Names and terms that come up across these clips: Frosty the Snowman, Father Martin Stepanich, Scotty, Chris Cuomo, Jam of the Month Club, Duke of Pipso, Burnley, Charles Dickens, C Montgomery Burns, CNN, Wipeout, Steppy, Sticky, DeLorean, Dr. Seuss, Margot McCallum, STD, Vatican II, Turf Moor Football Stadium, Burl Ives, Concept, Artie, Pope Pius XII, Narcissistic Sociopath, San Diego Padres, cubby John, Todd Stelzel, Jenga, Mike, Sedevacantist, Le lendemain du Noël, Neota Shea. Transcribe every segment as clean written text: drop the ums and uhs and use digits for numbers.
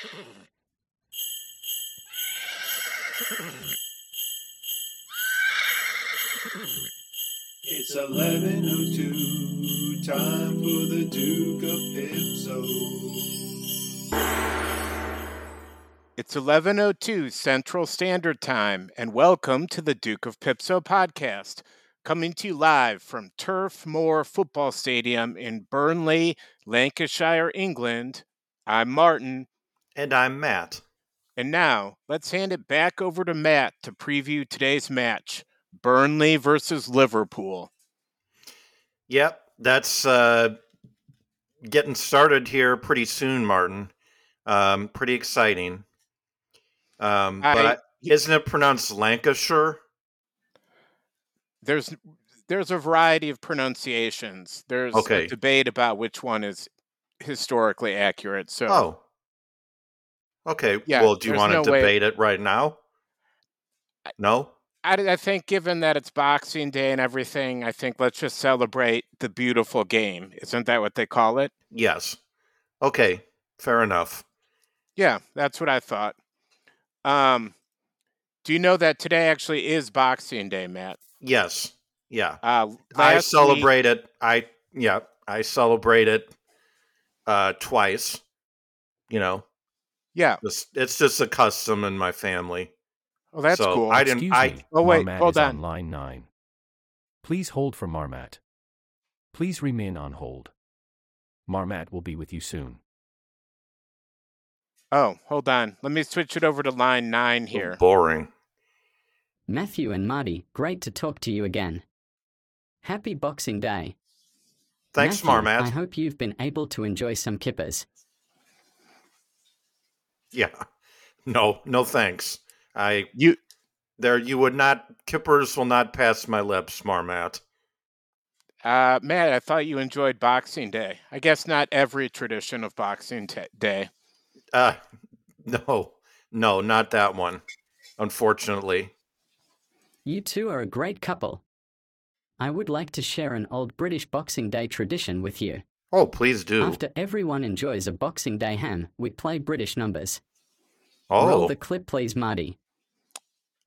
It's 11:02, time for the Duke of Pipso. It's 11:02 Central Standard Time, and welcome to the Duke of Pipso podcast, coming to you live from Turf Moor Football Stadium in Burnley, Lancashire, England. I'm Martin. And I'm Matt. And now, let's hand it back over to Matt to preview today's match, Burnley versus Liverpool. Yep, that's getting started here pretty soon, Martin. Pretty exciting. But isn't it pronounced Lancashire? There's a variety of pronunciations. There's a debate about which one is historically accurate. So. Oh. Okay. Yeah, well, do you want to debate it right now? No? I think given that it's Boxing Day and everything, I think let's just celebrate the beautiful game. Isn't that what they call it? Yes. Okay. Fair enough. Yeah, that's what I thought. Do you know that today actually is Boxing Day, Matt? Yes. Yeah. I celebrate it. I celebrate it twice, you know. Yeah. It's just a custom in my family. Oh, that's cool. Marmat, hold on. Line 9. Please hold for Marmat. Please remain on hold. Marmat will be with you soon. Oh, hold on. Let me switch it over to line 9 here. So boring. Matthew and Marty, great to talk to you again. Happy Boxing Day. Thanks, Matthew, Marmat. I hope you've been able to enjoy some kippers. Yeah. No thanks. You would not, kippers will not pass my lips, Marmat. Matt, I thought you enjoyed Boxing Day. I guess not every tradition of Boxing Day. No, not that one, unfortunately. You two are a great couple. I would like to share an old British Boxing Day tradition with you. Oh, please do. After everyone enjoys a Boxing Day ham, we play British numbers. Oh. Roll the clip, please, Marty.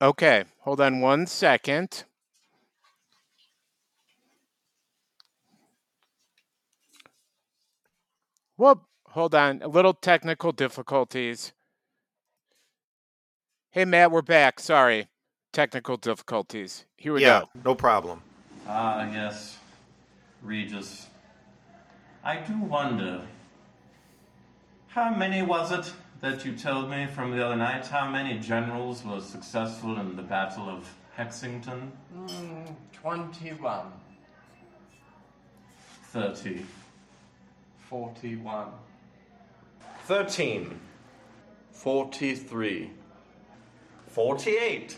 Okay, hold on one second. Whoop, hold on. A little technical difficulties. Hey, Matt, we're back. Sorry. Technical difficulties. Here we go. No problem. Yes, Regis. I do wonder, how many was it that you told me from the other night? How many generals were successful in the Battle of Hexington? 21. 30. 41. 13. 43. 48.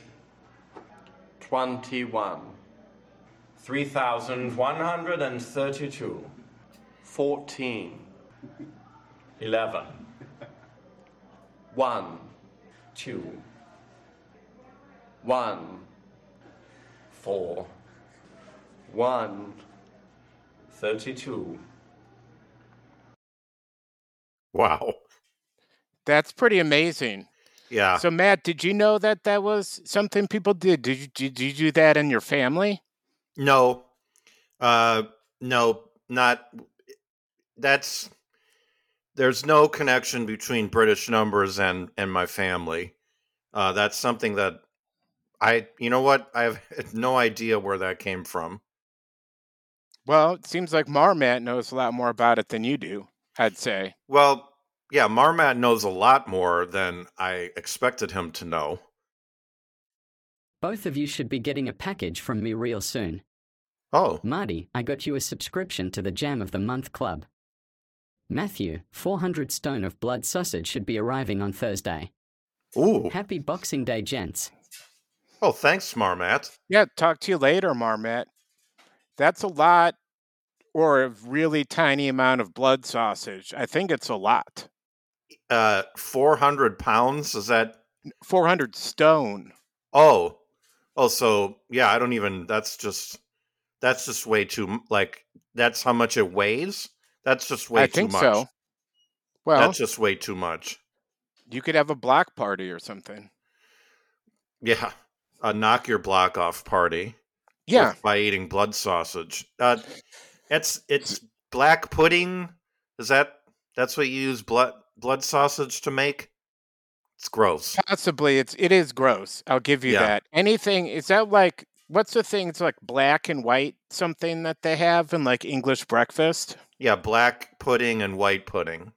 21. 3,132. 14. 11. 1, 2, 1, 4, 1, 32. Wow. That's pretty amazing. Yeah. So, Matt, did you know that was something people did? Did you do that in your family? No. No, not... There's no connection between British numbers and my family. That's something that I have no idea where that came from. Well, it seems like Marmat knows a lot more about it than you do, I'd say. Well, yeah, Marmat knows a lot more than I expected him to know. Both of you should be getting a package from me real soon. Oh. Marty, I got you a subscription to the Jam of the Month Club. Matthew, 400 stone of blood sausage should be arriving on Thursday. Ooh. Happy Boxing Day, gents. Oh, thanks, Marmat. Yeah, talk to you later, Marmat. That's a lot, or a really tiny amount of blood sausage. I think it's a lot. 400 pounds? Is that? 400 stone. Oh, so, yeah, I don't even, that's just way too, like, that's how much it weighs? That's just way too much. I think so. Well, that's just way too much. You could have a block party or something. Yeah, a knock your block off party. Yeah, by eating blood sausage. It's black pudding. Is that's what you use blood sausage to make? It's gross. Possibly, it is gross. I'll give you that. Anything is that like what's the thing? It's like black and white something that they have in like English breakfast. Yeah, black pudding and white pudding.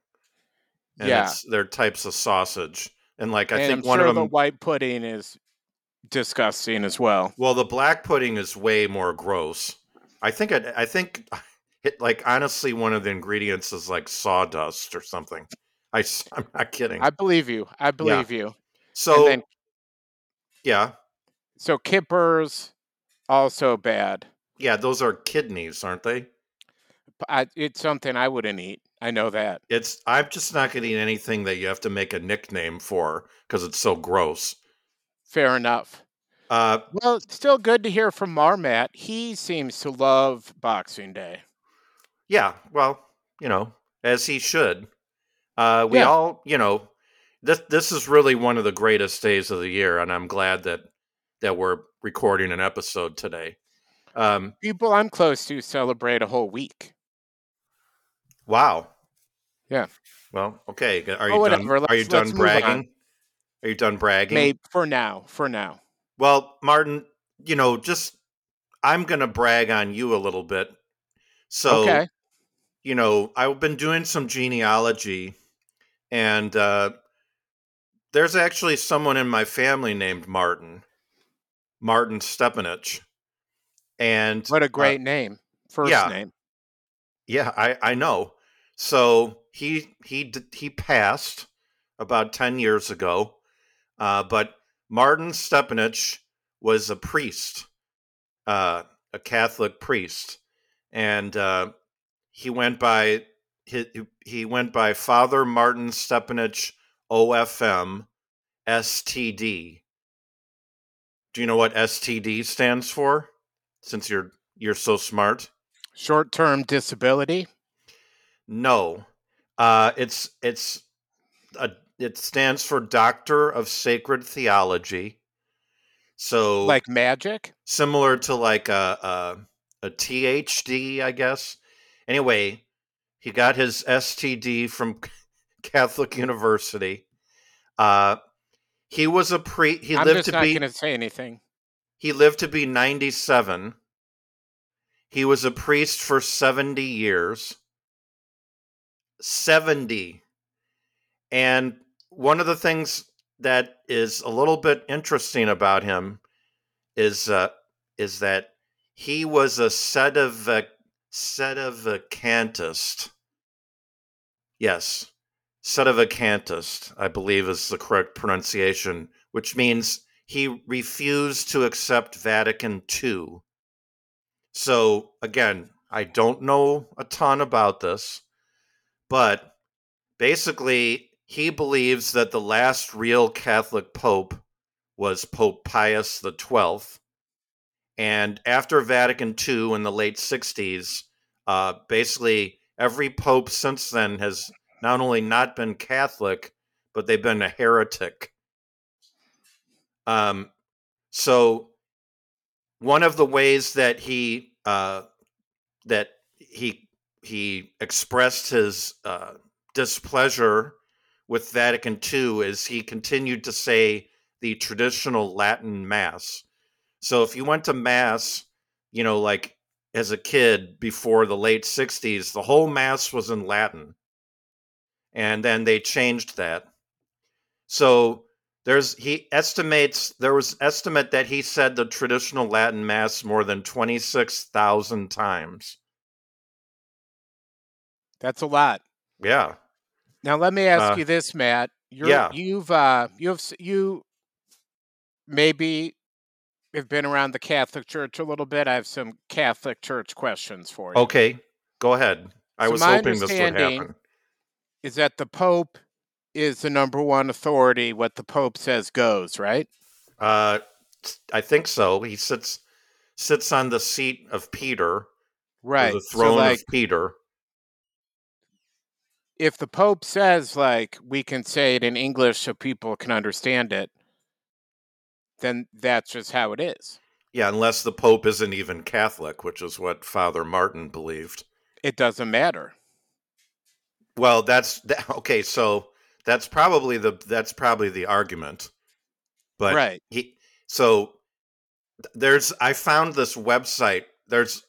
And they're types of sausage. And like I think one of them, the white pudding is disgusting as well. Well, the black pudding is way more gross. I think it, like honestly, one of the ingredients is like sawdust or something. I'm not kidding. I believe you. I believe you. So then, so kippers also bad. Yeah, those are kidneys, aren't they? It's something I wouldn't eat. I know that. I'm just not going to eat anything that you have to make a nickname for because it's so gross. Fair enough. Well, it's still good to hear from Marmat. He seems to love Boxing Day. Yeah, well, as he should. We all, this is really one of the greatest days of the year, and I'm glad that we're recording an episode today. People I'm close to celebrate a whole week. Wow. Yeah. Well, okay. Are you done bragging? Maybe for now. Well, Martin, I'm going to brag on you a little bit. So, okay. I've been doing some genealogy, and there's actually someone in my family named Martin Stepanich. And what a great name. First name. Yeah, I know. So he passed about 10 years ago, but Martin Stepanich was a priest, a Catholic priest, and he went by Father Martin Stepanich, OFM, STD. Do you know what STD stands for? Since you're so smart, short-term disability. No, it stands for Doctor of Sacred Theology. So, like magic, similar to like a THD, I guess. Anyway, he got his STD from Catholic University. He was a priest. I'm not going to say anything. He lived to be 97. He was a priest for 70 years. 70. And one of the things that is a little bit interesting about him is that he was a Sedevacantist. Yes, Sedevacantist, I believe is the correct pronunciation, which means he refused to accept Vatican II. So, again, I don't know a ton about this, but basically he believes that the last real Catholic pope was Pope Pius XII. And after Vatican II in the late 60s, basically every pope since then has not only not been Catholic, but they've been a heretic. So one of the ways that he expressed his displeasure with Vatican II is he continued to say the traditional Latin mass. So if you went to mass, like as a kid before the late 60s, the whole mass was in Latin. And then they changed that. So there was an estimate that he said the traditional Latin mass more than 26,000 times. That's a lot. Yeah. Now let me ask you this, Matt. You maybe have been around the Catholic Church a little bit. I have some Catholic Church questions for you. Okay, go ahead. I was hoping this would happen. Is that the Pope is the number one authority? What the Pope says goes, right? I think so. He sits on the seat of Peter, right? The throne of Peter. if the Pope says, like, we can say it in English so people can understand it, then that's just how it is. Yeah, unless the Pope isn't even Catholic, which is what Father Martin believed. It doesn't matter. Well, okay. So that's probably the argument. But right. I found this website. There's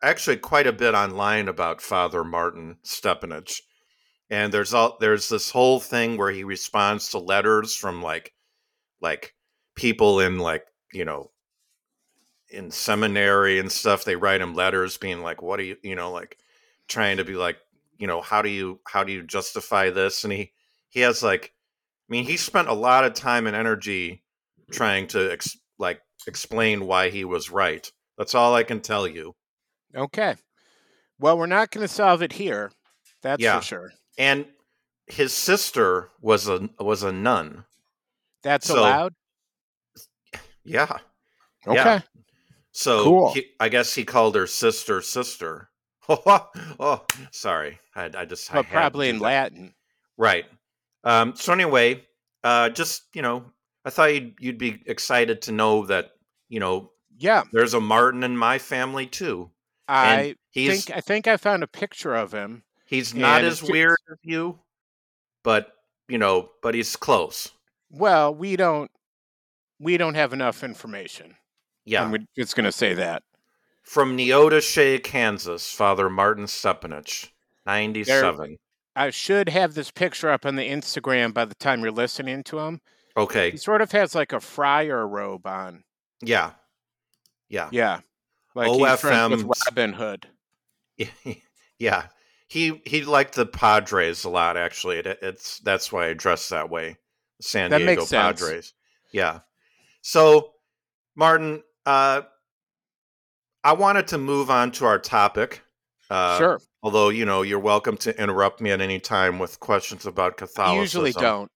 actually quite a bit online about Father Martin Stepanich, and there's this whole thing where he responds to letters from like people in in seminary and stuff. They write him letters being like, what do you, trying to be like, how do you justify this? And he has he spent a lot of time and energy trying to explain why he was right. That's all I can tell you. Okay. Well, we're not going to solve it here. That's for sure. And his sister was a nun. That's allowed? Yeah. Okay. Yeah. So cool. I guess he called her sister. Oh, sorry. I just... But probably in Latin. Right. So anyway, I thought you'd be excited to know that, there's a Martin in my family too. I think I found a picture of him. He's not as weird as you, but he's close. Well, we don't have enough information. Yeah. I'm just going to say that. From Neota Shea, Kansas, Father Martin Stepanich, 97. I should have this picture up on the Instagram by the time you're listening to him. Okay. He sort of has like a friar robe on. Yeah. Yeah. Yeah. Like OFM with Robin Hood. Yeah. He liked the Padres a lot, actually. That's why I dressed that way. San Diego Padres. Sense. Yeah. So, Martin, I wanted to move on to our topic. Sure. Although, you're welcome to interrupt me at any time with questions about Catholicism. I usually don't.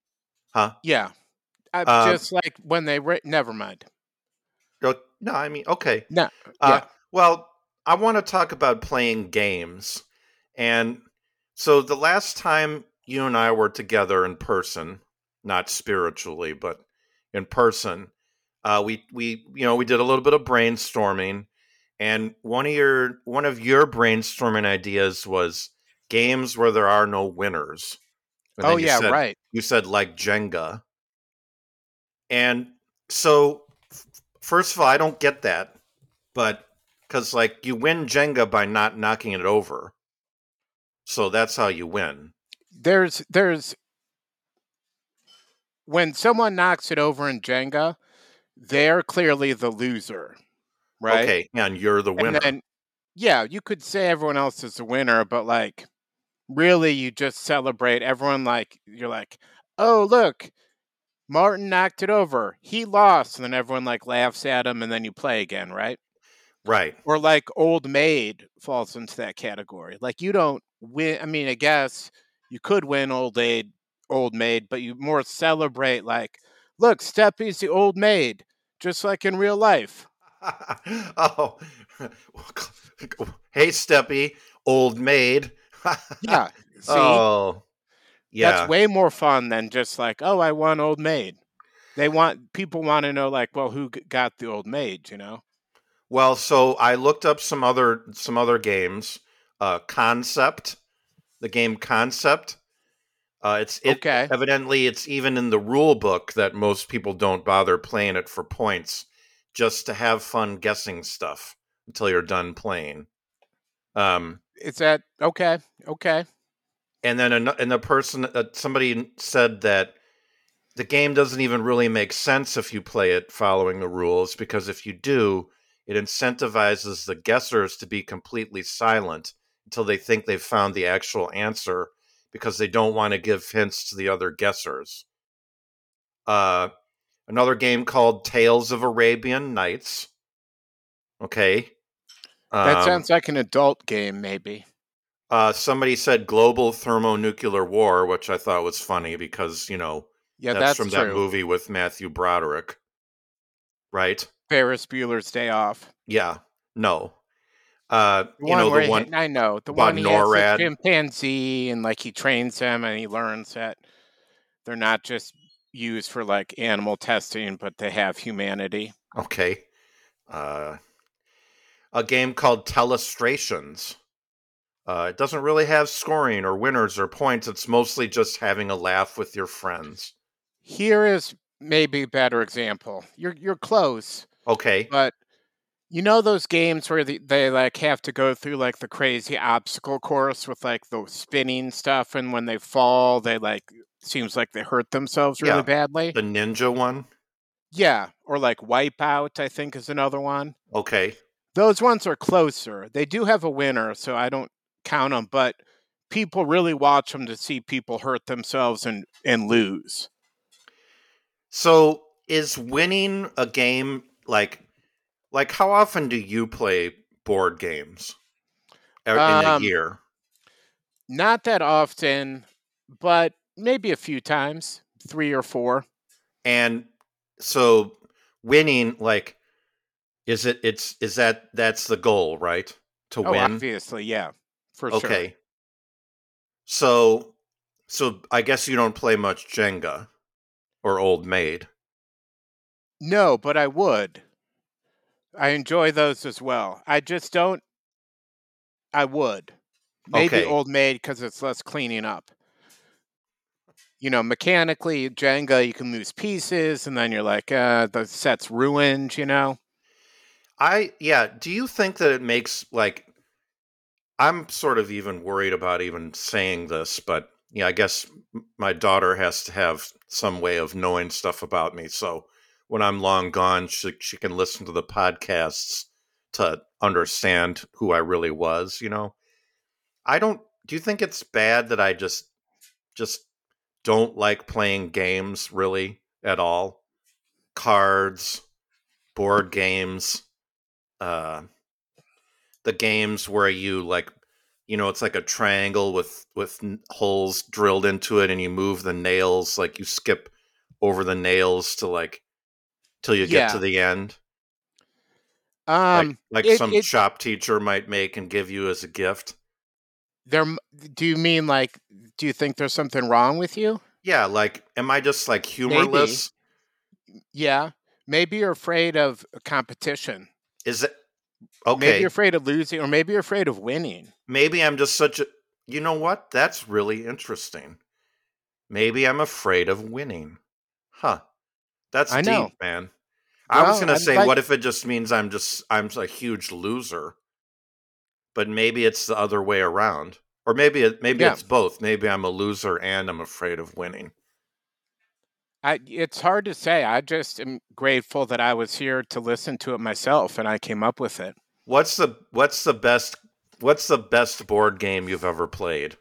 Huh? Yeah. I'm just like when they... Never mind. No, I mean, okay. No. Yeah. Well, I want to talk about playing games. And so the last time you and I were together in person, not spiritually, but in person, we did a little bit of brainstorming. And one of your brainstorming ideas was games where there are no winners. And right. You said like Jenga. And so, first of all, I don't get that, but because you win Jenga by not knocking it over, so that's how you win. There's when someone knocks it over in Jenga, they're clearly the loser. Right. Okay, and you're the winner. And then, you could say everyone else is the winner, but really, you just celebrate everyone. You're like, oh look, Martin knocked it over. He lost, and then everyone laughs at him, and then you play again, right? Right. Or Old Maid falls into that category. You don't win. I mean, I guess you could win Old Maid, but you more celebrate. Look, Steppy's the Old Maid, just like in real life. Oh, hey, Steppy, Old Maid. Yeah. See? Oh, yeah. That's way more fun than just I won Old Maid. People want to know who got the Old Maid, Well, so I looked up some other games. Concept, the game Concept. Okay. Evidently it's even in the rule book that most people don't bother playing it for points, just to have fun guessing stuff until you're done playing. It's that okay. And then somebody said that the game doesn't even really make sense if you play it following the rules, because if you do, it incentivizes the guessers to be completely silent until they think they've found the actual answer, because they don't want to give hints to the other guessers. Another game called Tales of Arabian Nights. Okay. That sounds like an adult game, maybe. Somebody said Global Thermonuclear War, which I thought was funny because, that's from that movie with Matthew Broderick. Right? Ferris Bueller's Day Off. Yeah. No. The one where he has a chimpanzee and like he trains him and he learns that they're not just used for like animal testing, but they have humanity. Okay. A game called Telestrations. It doesn't really have scoring or winners or points. It's mostly just having a laugh with your friends. Here is maybe a better example. You're close. Okay. But you know those games where they like have to go through like the crazy obstacle course with like the spinning stuff, and when they fall, they like seems like they hurt themselves really badly. The ninja one. Yeah, or like Wipeout, I think, is another one. Okay. Those ones are closer. They do have a winner, so I don't count them, but people really watch them to see people hurt themselves and lose. So is winning a game like how often do you play board games in a year? Not that often, but maybe a few times, 3 or 4. And so winning, like, is that the goal, right? To win? Obviously, yeah. For sure. Okay. So I guess you don't play much Jenga or Old Maid. No, but I would. I enjoy those as well. I just don't. I would. Maybe Old Maid because it's less cleaning up. You know, mechanically, Jenga, you can lose pieces, and then you're like, the set's ruined, you know? Do you think that it makes, like, I'm sort of even worried about even saying this, but yeah, I guess my daughter has to have some way of knowing stuff about me. So when I'm long gone, she can listen to the podcasts to understand who I really was, you know? Do you think it's bad that I just don't like playing games really at all? Cards, board games, the games where you like, you know, it's like a triangle with holes drilled into it and you move the nails, like you skip over the nails to like, till you get to the end. Some shop teacher might make and give you as a gift. Do you think there's something wrong with you? Yeah. Like, am I just like humorless? Maybe. Yeah. Maybe you're afraid of competition. Is it? Okay. Maybe you're afraid of losing, or maybe you're afraid of winning. Maybe I'm just such a... You know what? That's really interesting. Maybe I'm afraid of winning. Huh. That's deep, man. Well, I was going to say, what if it just means I'm a huge loser? But maybe it's the other way around. Or maybe it's both. Maybe I'm a loser and I'm afraid of winning. It's hard to say. I just am grateful that I was here to listen to it myself, and I came up with it. What's the best board game you've ever played?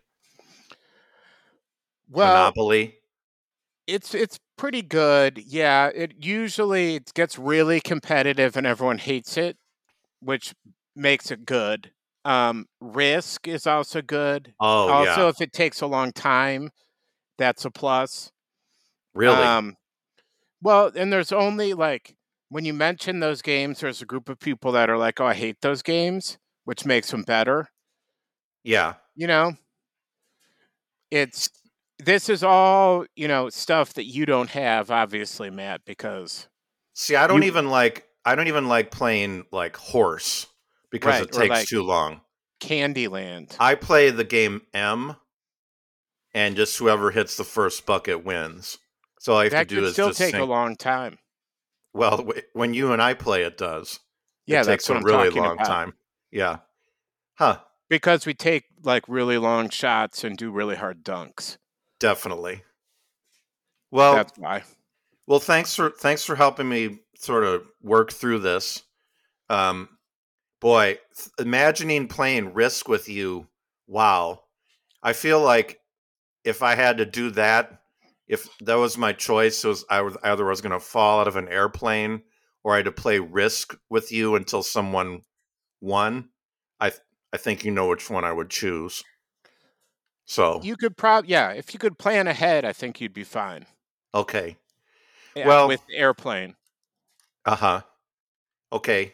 Well, Monopoly. It's pretty good. Yeah, it usually gets really competitive, and everyone hates it, which makes it good. Risk is also good. Oh, also, if it takes a long time, that's a plus. Really? Well, and there's only like, when you mention those games, there's a group of people that are like, oh, I hate those games, which makes them better. Yeah. You know, this is all, you know, stuff that you don't have, obviously, Matt, because. See, I don't even like playing like horse because it takes too long. Candyland. I play the game M, and just whoever hits the first bucket wins. So all you have to do is still just take a long time. Well, when you and I play, it does. Yeah, it takes a really long time. Yeah. Huh. Because we take like really long shots and do really hard dunks. Definitely. Well, that's why. Well, thanks for helping me sort of work through this. Boy, imagining playing Risk with you. Wow. I feel like if I had to do that, if that was my choice, I was going to fall out of an airplane, or I had to play Risk with you until someone won. I think you know which one I would choose. So you could if you could plan ahead, I think you'd be fine. Okay. Yeah, well, with the airplane. Okay.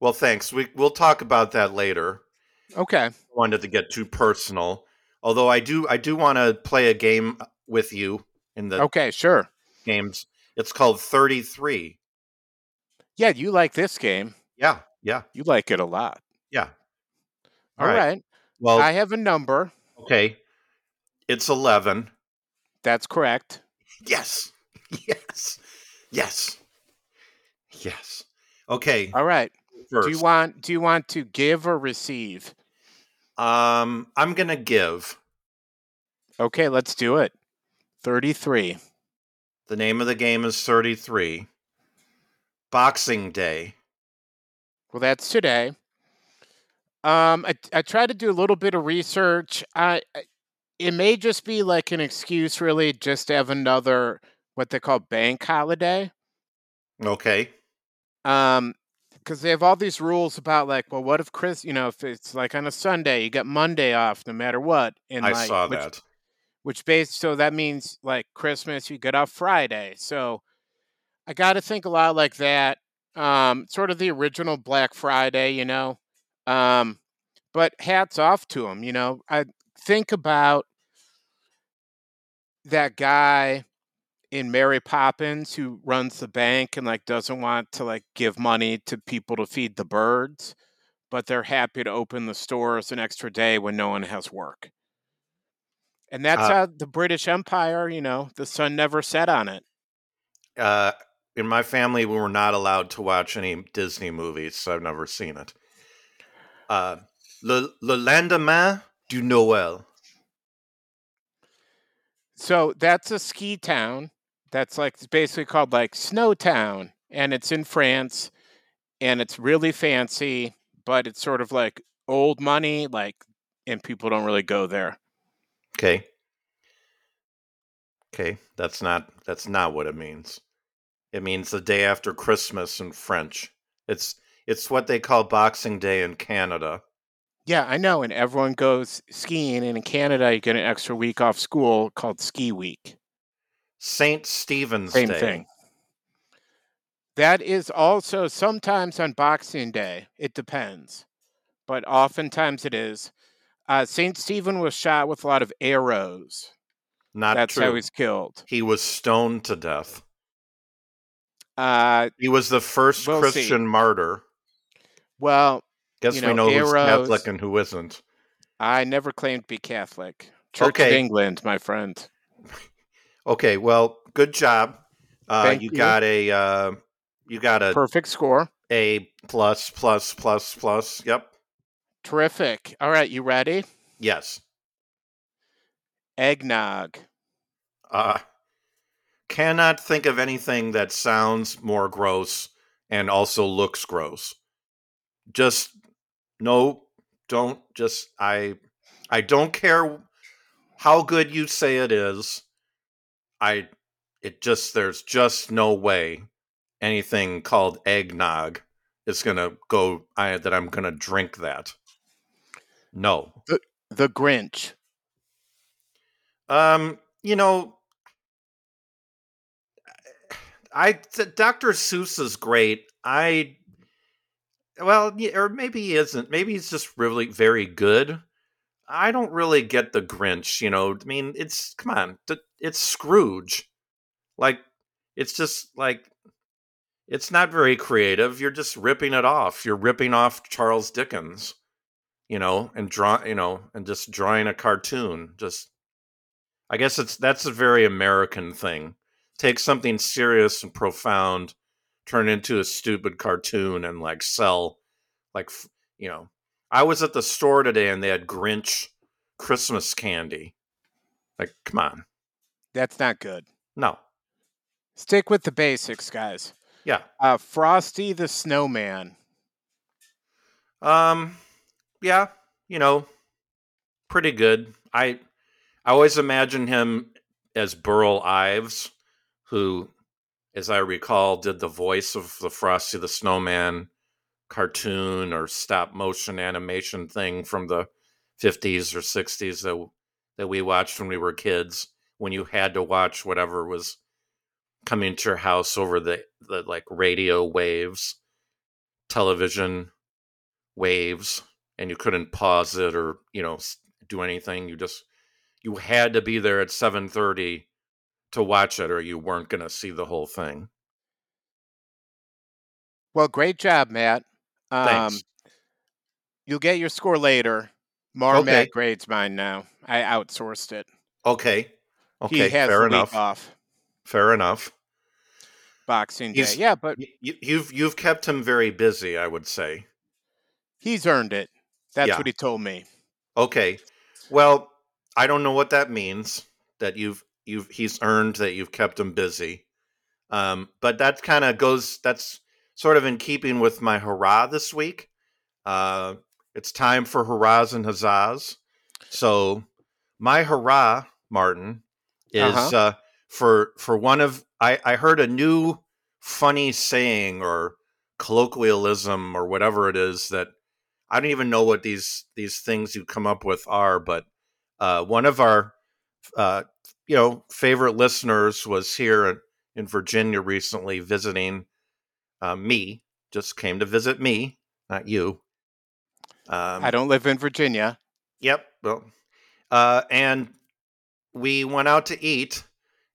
Well, thanks. We'll talk about that later. Okay. I wanted to get too personal, although I do want to play a game with you in the okay, sure. Games. It's called 33. Yeah, you like this game. Yeah. You like it a lot. Yeah. All right. Well, I have a number. Okay. It's 11. That's correct. Yes. Okay. All right. First. Do you want to give or receive? I'm going to give. Okay, let's do it. 33. The name of the game is 33. Boxing Day. Well, that's today. I tried to do a little bit of research. It may just be like an excuse, really, just to have another what they call bank holiday. Okay. Because they have all these rules about like, well, what if if it's like on a Sunday, you get Monday off no matter what. And I saw that. So that means like Christmas, you get off Friday. So I got to think a lot like that. Sort of the original Black Friday, but hats off to him. I think about that guy in Mary Poppins who runs the bank and like doesn't want to like give money to people to feed the birds, but they're happy to open the stores an extra day when no one has work. And that's how the British Empire, the sun never set on it. In my family, we were not allowed to watch any Disney movies, so I've never seen it. Le lendemain du Noël. So that's a ski town. That's like it's basically called like Snowtown, and it's in France, and it's really fancy, but it's sort of like old money, and people don't really go there. Okay. That's not what it means. It means the day after Christmas in French. It's what they call Boxing Day in Canada. Yeah, I know, and everyone goes skiing, and in Canada you get an extra week off school called Ski Week. St. Stephen's Day. Same thing. That is also sometimes on Boxing Day. It depends. But oftentimes it is. St. Stephen was shot with a lot of arrows. Not true. That's how he's killed. He was stoned to death. He was the first Christian martyr. Well, guess we know arrows, who's Catholic and who isn't. I never claimed to be Catholic. Church of England, my friend. Okay, well, good job. Thank you. You got a perfect score. A plus. Yep. Terrific. All right, you ready? Yes. Eggnog. Cannot think of anything that sounds more gross and also looks gross. I don't care how good you say it is. There's just no way anything called eggnog is going to go, that I'm going to drink that. No. The Grinch. Dr. Seuss is great. Or maybe he isn't. Maybe he's just really very good. I don't really get the Grinch, I mean, come on. It's Scrooge. It's just it's not very creative. You're just ripping it off. You're ripping off Charles Dickens. And just drawing a cartoon. I guess that's a very American thing. Take something serious and profound, turn it into a stupid cartoon, and sell. I was at the store today and they had Grinch Christmas candy. Come on, that's not good. No, stick with the basics, guys. Yeah, Frosty the Snowman. Yeah, pretty good. I always imagine him as Burl Ives, who, as I recall, did the voice of the Frosty the Snowman cartoon or stop motion animation thing from the 50s or 60s that we watched when we were kids, when you had to watch whatever was coming to your house over the radio waves. television waves, and you couldn't pause it or, you know, do anything. You had to be there at 7:30 to watch it, or you weren't going to see the whole thing. Well, great job, Matt. Thanks. You'll get your score later. Matt grades mine now. I outsourced it. Okay. He has fair enough. Off. Fair enough. Boxing Day. Yeah, but you've kept him very busy, I would say. He's earned it. That's what he told me. Okay. Well, I don't know what that means, that he's earned that you've kept him busy. But that kind of goes, that's sort of in keeping with my hurrah this week. It's time for hurrahs and huzzahs. So my hurrah, Martin, is for one of, I heard a new funny saying or colloquialism or whatever it is that I don't even know what these things you come up with are, but one of our favorite listeners was here in Virginia recently visiting me, just came to visit me, not you. I don't live in Virginia. Yep. Well, and we went out to eat,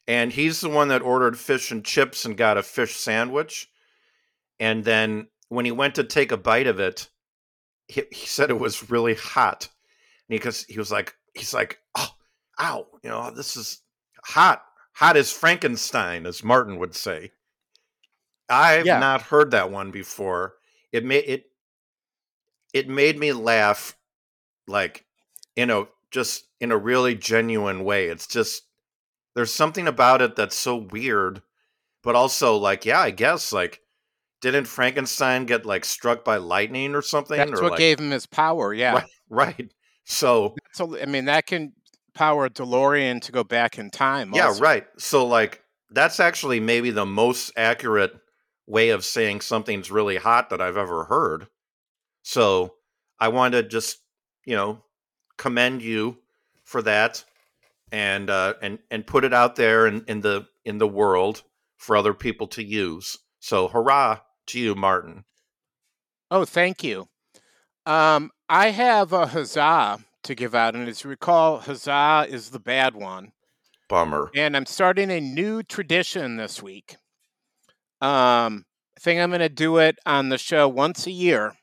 and he's the one that ordered fish and chips and got a fish sandwich. And then when he went to take a bite of it, he said it was really hot. And he was like, oh, ow, you know, this is hot. Hot as Frankenstein, as Martin would say. I've not heard that one before. It made me laugh, like, you know, just in a really genuine way. It's just, there's something about it that's so weird, but also like, yeah, I guess, like, didn't Frankenstein get like struck by lightning or something? That's what gave him his power. Yeah. Right. So I mean, that can power a DeLorean to go back in time. Yeah. Also. Right. So like, that's actually maybe the most accurate way of saying something's really hot that I've ever heard. So I want to just, you know, commend you for that and put it out there in the world for other people to use. So hurrah to you, Martin. Oh, thank you. I have a huzzah to give out. And as you recall, huzzah is the bad one. Bummer. And I'm starting a new tradition this week. I think I'm going to do it on the show once a year.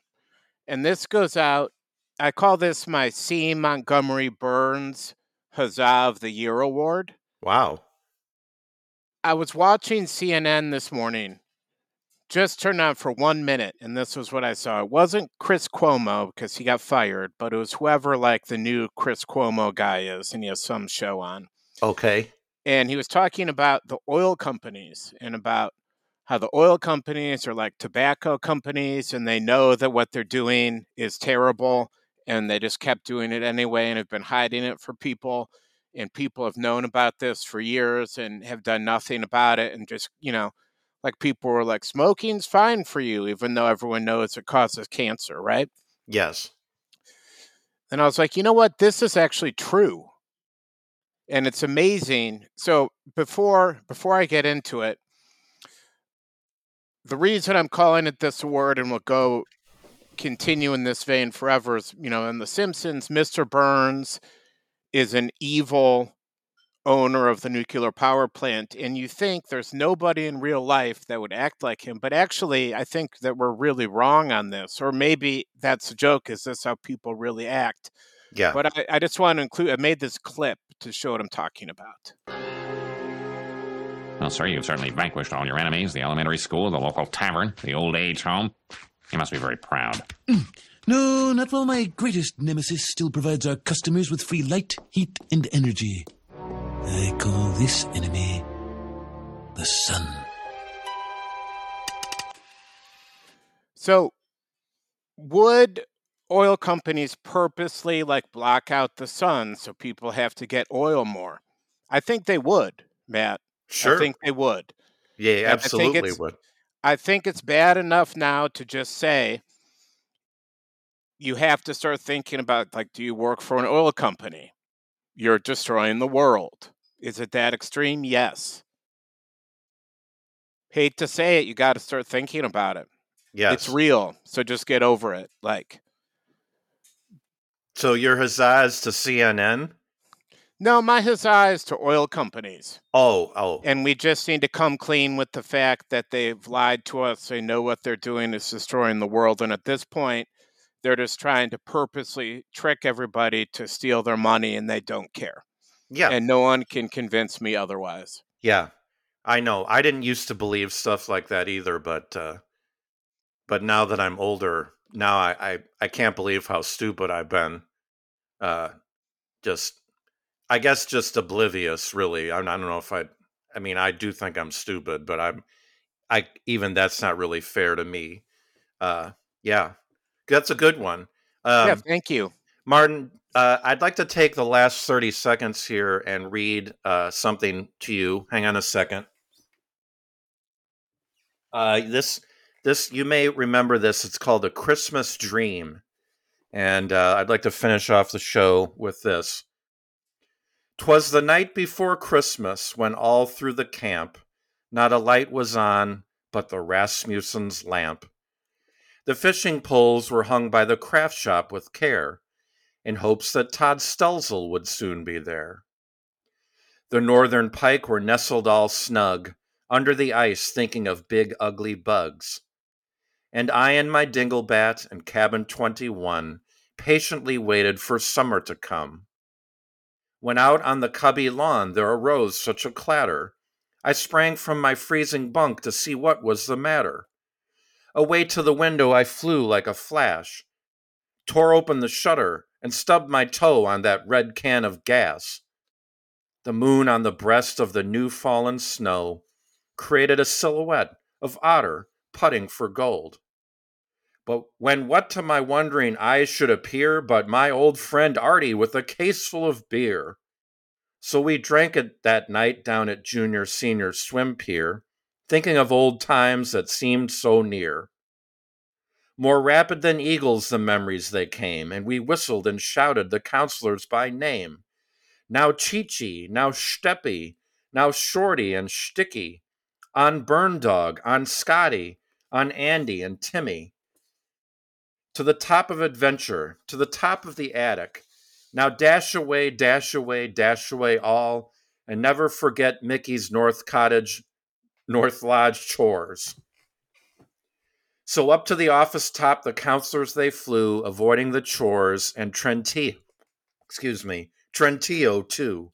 And this goes out, I call this my C Montgomery Burns Huzzah of the Year Award. Wow. I was watching CNN this morning, just turned on for 1 minute, and this was what I saw. It wasn't Chris Cuomo, because he got fired, but it was whoever like the new Chris Cuomo guy is, and he has some show on. Okay. And he was talking about the oil companies and about how the oil companies are like tobacco companies, and they know that what they're doing is terrible, and they just kept doing it anyway and have been hiding it for people, and people have known about this for years and have done nothing about it, and just, you know, like people were like, smoking's fine for you, even though everyone knows it causes cancer, right? Yes. And I was like, you know what? This is actually true. And it's amazing. So before I get into it, the reason I'm calling it this award and will go continue in this vein forever is, you know, in The Simpsons, Mr. Burns is an evil owner of the nuclear power plant. And you think there's nobody in real life that would act like him. But actually, I think that we're really wrong on this. Or maybe that's a joke. Is this how people really act? Yeah. But I just want to include, I made this clip to show what I'm talking about. Well, sir, you've certainly vanquished all your enemies, the elementary school, the local tavern, the old age home. You must be very proud. No, not while my greatest nemesis still provides our customers with free light, heat, and energy. I call this enemy the sun. So, would oil companies purposely, like, block out the sun so people have to get oil more? I think they would, Matt. Sure. I think they would. Yeah, absolutely would. I think it's bad enough now to just say you have to start thinking about, like, do you work for an oil company? You're destroying the world. Is it that extreme? Yes. Hate to say it, you got to start thinking about it. Yes. It's real. So just get over it. Like, so your huzzah is to CNN? No, my huzzah is to oil companies. Oh. And we just need to come clean with the fact that they've lied to us. They know what they're doing is destroying the world. And at this point, they're just trying to purposely trick everybody to steal their money, and they don't care. Yeah. And no one can convince me otherwise. Yeah, I know. I didn't used to believe stuff like that either, but now that I'm older, now I can't believe how stupid I've been. I guess just oblivious, really. I don't know if I mean, I do think I'm stupid, but even that's not really fair to me. Yeah, that's a good one. Yeah, thank you. Martin, I'd like to take the last 30 seconds here and read something to you. Hang on a second. This you may remember this. It's called A Christmas Dream. And I'd like to finish off the show with this. 'Twas the night before Christmas when all through the camp not a light was on but the Rasmussen's lamp. The fishing poles were hung by the craft shop with care in hopes that Todd Stelzel would soon be there. The northern pike were nestled all snug under the ice thinking of big ugly bugs. And I and my dinglebat and cabin 21 patiently waited for summer to come. When out on the cubby lawn there arose such a clatter, I sprang from my freezing bunk to see what was the matter. Away to the window I flew like a flash, tore open the shutter, and stubbed my toe on that red can of gas. The moon on the breast of the new-fallen snow created a silhouette of otter putting for gold. But when what to my wondering eyes should appear but my old friend Artie with a case full of beer. So we drank it that night down at Junior Senior Swim Pier, thinking of old times that seemed so near. More rapid than eagles the memories they came, and we whistled and shouted the counselors by name. Now Chi-Chi, now Steppy, now Shorty and Sticky, on Burn Dog, on Scotty, on Andy and Timmy. To the top of adventure, to the top of the attic. Now dash away, dash away, dash away all, and never forget Mickey's North Cottage, North Lodge chores. So up to the office top the counselors they flew, avoiding the chores, and Trentio too.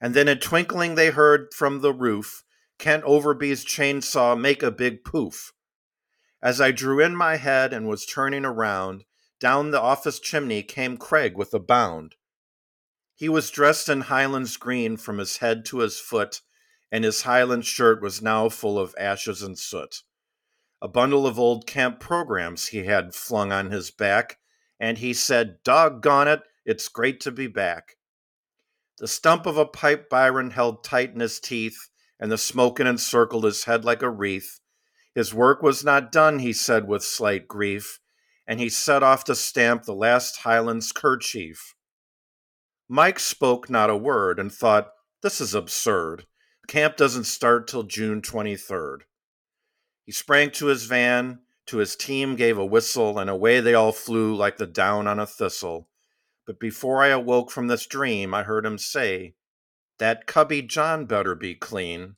And then a twinkling they heard from the roof, Kent Overby's chainsaw make a big poof. As I drew in my head and was turning around, down the office chimney came Craig with a bound. He was dressed in Highland's green from his head to his foot, and his Highland shirt was now full of ashes and soot. A bundle of old camp programs he had flung on his back, and he said, "Doggone it, it's great to be back." The stump of a pipe Byron held tight in his teeth, and the smoke encircled his head like a wreath. His work was not done, he said with slight grief, and he set off to stamp the last Highland's kerchief. Mike spoke not a word and thought, "This is absurd. Camp doesn't start till June 23rd. He sprang to his van, to his team gave a whistle, and away they all flew like the down on a thistle. But before I awoke from this dream, I heard him say, "That cubby John better be clean."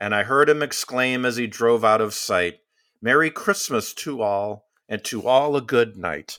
And I heard him exclaim as he drove out of sight, "Merry Christmas to all, and to all a good night."